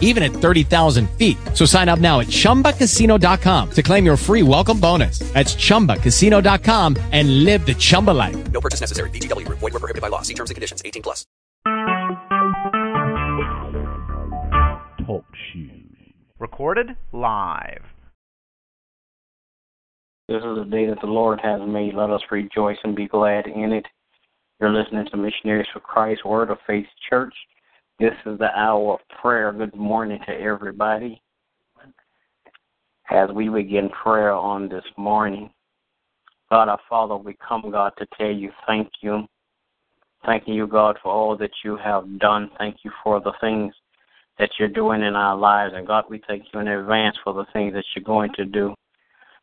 even at 30,000 feet. So sign up now at ChumbaCasino.com to claim your free welcome bonus. That's ChumbaCasino.com and live the Chumba life. No purchase necessary. VGW. Void where prohibited by law. See terms and conditions. 18+. Talk shoes. Recorded live. This is the day that the Lord has made. Let us rejoice and be glad in it. You're listening to Missionaries for Christ, Word of Faith Church. This is the hour of prayer. Good morning to everybody. As we begin prayer on this morning, God our Father, we come, God, to tell you thank you. Thanking you, God, for all that you have done. Thank you for the things that you're doing in our lives. And, God, we thank you in advance for the things that you're going to do.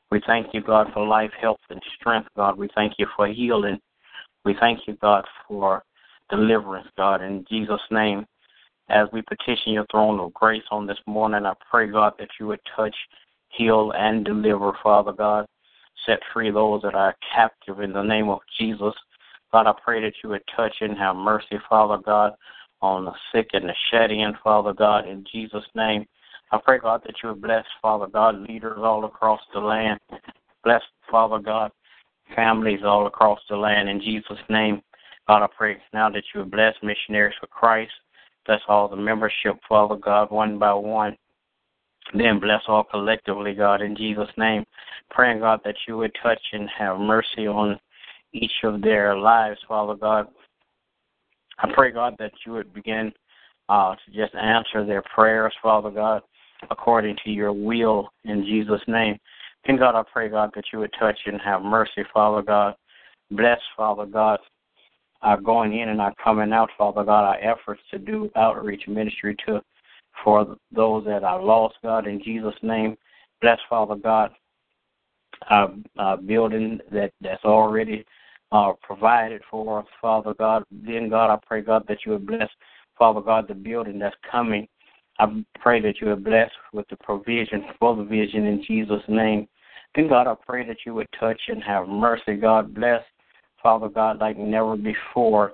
We thank you, God, for life, health, and strength, God. We thank you for healing. We thank you, God, for deliverance, God. In Jesus' name, as we petition your throne of grace on this morning, I pray, God, that you would touch, heal, and deliver, Father God. Set free those that are captive in the name of Jesus. God, I pray that you would touch and have mercy, Father God, on the sick and the shed-in, Father God, in Jesus' name. I pray, God, that you would bless, Father God, leaders all across the land. Bless, Father God, families all across the land, in Jesus' name. God, I pray now that you would bless Missionaries for Christ. Bless all the membership, Father God, one by one. Then bless all collectively, God, in Jesus' name. Praying, God, that you would touch and have mercy on each of their lives, Father God. I pray, God, that you would begin to just answer their prayers, Father God, according to your will, in Jesus' name. And, God, I pray, God, that you would touch and have mercy, Father God. Bless, Father God, our going in and our coming out, Father God, our efforts to do outreach ministry for those that are lost, God, in Jesus' name. Bless, Father God, our building that's already provided for us, Father God. Then, God, I pray, God, that you would bless, Father God, the building that's coming. I pray that you would bless with the provision for the vision in Jesus' name. Then, God, I pray that you would touch and have mercy. God, bless, Father God, like never before.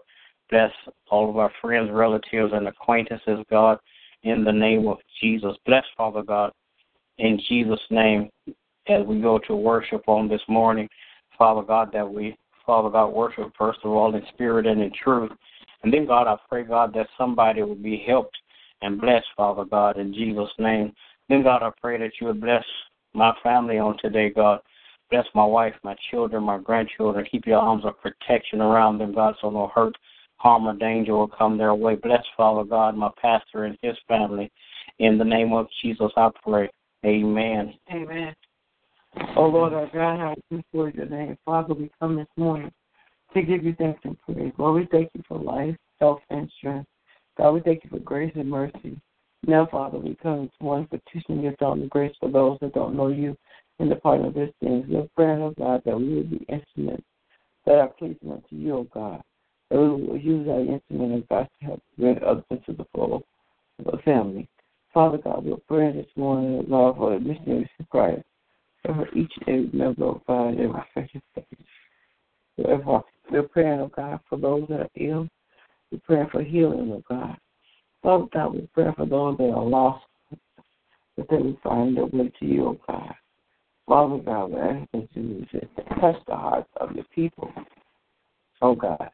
Bless all of our friends, relatives, and acquaintances, God, in the name of Jesus. Bless, Father God, in Jesus' name, as we go to worship on this morning, Father God, that we, Father God, worship first of all in spirit and in truth. And then, God, I pray, God, that somebody will be helped and blessed, Father God, in Jesus' name. Then, God, I pray that you would bless my family on today, God. Bless my wife, my children, my grandchildren. Keep your arms of protection around them, God, so no hurt, harm, or danger will come their way. Bless, Father God, my pastor and his family. In the name of Jesus, I pray. Amen. Amen. Oh, Lord, our God, how we praise your name. Father, we come this morning to give you thanks and praise. Lord, we thank you for life, health, and strength. God, we thank you for grace and mercy. Now, Father, we come this morning petitioning your throne of grace for those that don't know you and the pardon of their sins. Your prayer, oh God, that we will be instruments that are pleasing unto you, oh God, that we will use our instrument of God to help bring others into the fold of our family. Father God, we're praying this morning, Lord, for the Missionaries for Christ, for each and every member of God in our precious faith. We're praying, oh God, for those that are ill. We're praying for healing, oh God. Father God, we're praying for those that are lost, that they will find their way to you, oh God. Father God, we're asking you to touch the hearts of your people, oh God.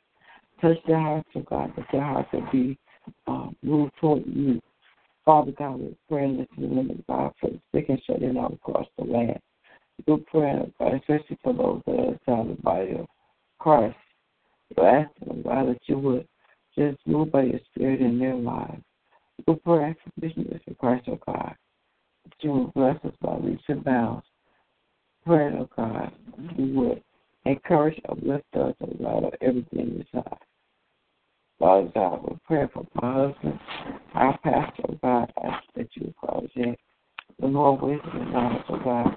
Touch their hearts, oh God, that their hearts will be moved toward you. Father God, we're praying this morning, God, for the sick and shut in all across the land. We're praying, God, especially for those that are surrounded by your Christ. We're asking, God, that you would just move by your Spirit in their lives. We're praying for Missionaries for Christ, oh God, that you would bless us by reach and bounds. Praying, oh God, that you would encourage and lift us, oh God, of everything we have. Father God, we're praying for my husband, our pastor, oh God, I ask that you cause him the more wisdom and knowledge, oh God.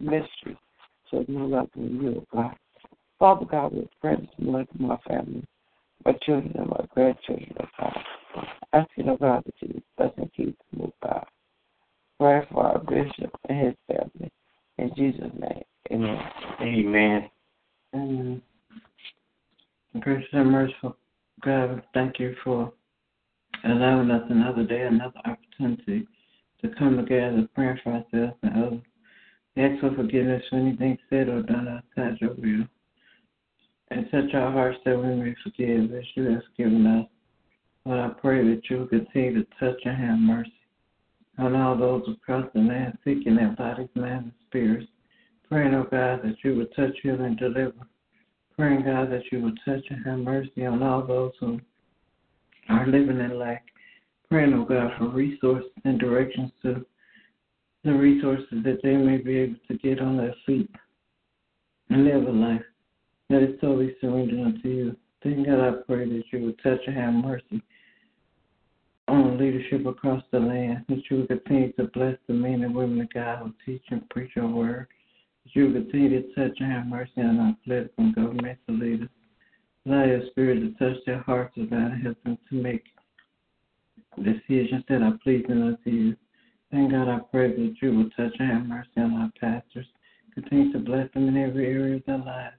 Ministry, so my loved one, you, oh God. Father God, we pray this morning for my family, my children, and my grandchildren, oh God. Asking, oh God, that you bless and keep them, oh God. Pray for our bishop and his family. In Jesus' name, amen. Amen. Amen. Gracious and merciful God, thank you for allowing us another day, another opportunity to come together, praying for ourselves and others. Ask for forgiveness for anything said or done outside your will. And touch our hearts that we may forgive as you have given us. But I pray that you continue to touch and have mercy on all those across the land seeking their bodies, minds, and spirits. Praying, oh God, that you would touch, heal, and deliver. Praying, God, that you would touch and have mercy on all those who are living in lack. Praying, oh God, for resources and directions to the resources that they may be able to get on their feet and live a life that is totally surrendered unto you. Thank God, I pray that you would touch and have mercy on leadership across the land, that you would continue to bless the men and women of God who teach and preach your word, that you would continue to touch and have mercy on our political and governmental leaders. Allow your spirit to touch their hearts, and help them to make decisions that are pleasing unto you. Thank God, I pray that you will touch and have mercy on our pastors. Continue to bless them in every area of their lives.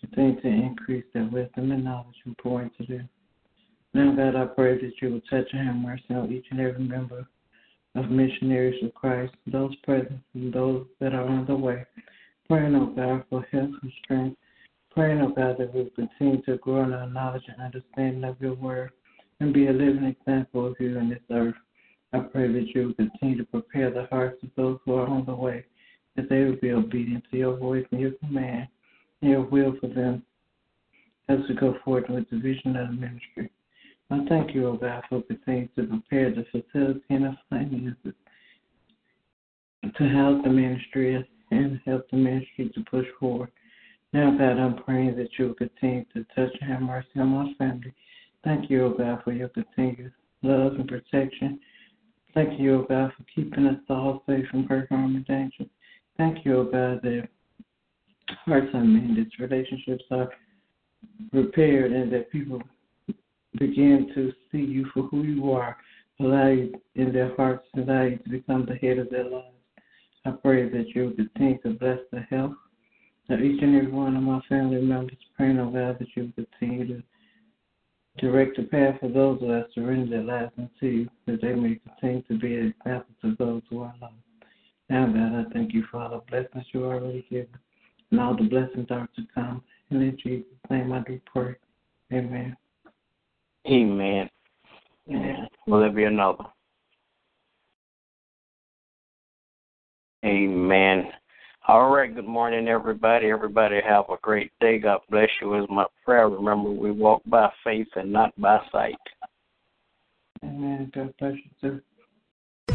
Continue to increase their wisdom and knowledge and pour into them. Now, God, I pray that you will touch and have mercy on each and every member of Missionaries for Christ, those present and those that are on the way. Praying, oh God, for health and strength. Praying, oh God, that we will continue to grow in our knowledge and understanding of your word and be a living example of you in this earth. I pray that you will continue to prepare the hearts of those who are on the way, that they will be obedient to your voice and your command and your will for them as we go forward with the vision of the ministry. I thank you, O God, for continuing to prepare the facility and the finances to help the ministry and help the ministry to push forward. Now, God, I'm praying that you will continue to touch and have mercy on my family. Thank you, O God, for your continued love and protection. Thank you, O God, for keeping us all safe from hurt, harm, and danger. Thank you, O God, that hearts are mended, relationships are repaired, and that people begin to see you for who you are, allow you in their hearts, allow you to become the head of their lives. I pray that you will continue to bless the health of each and every one of my family members. Praying, O God, that you will continue to direct the path for those who have surrendered their lives unto you, that they may continue to be an example to those who are lost. Now, God, I thank you for all the blessings you already given, and all the blessings are to come. And in Jesus' name I do pray. Amen. Amen. Amen. Will there be another? Amen. All right, good morning, everybody. Everybody have a great day. God bless you is my prayer. Remember, we walk by faith and not by sight. Amen. God bless you, too.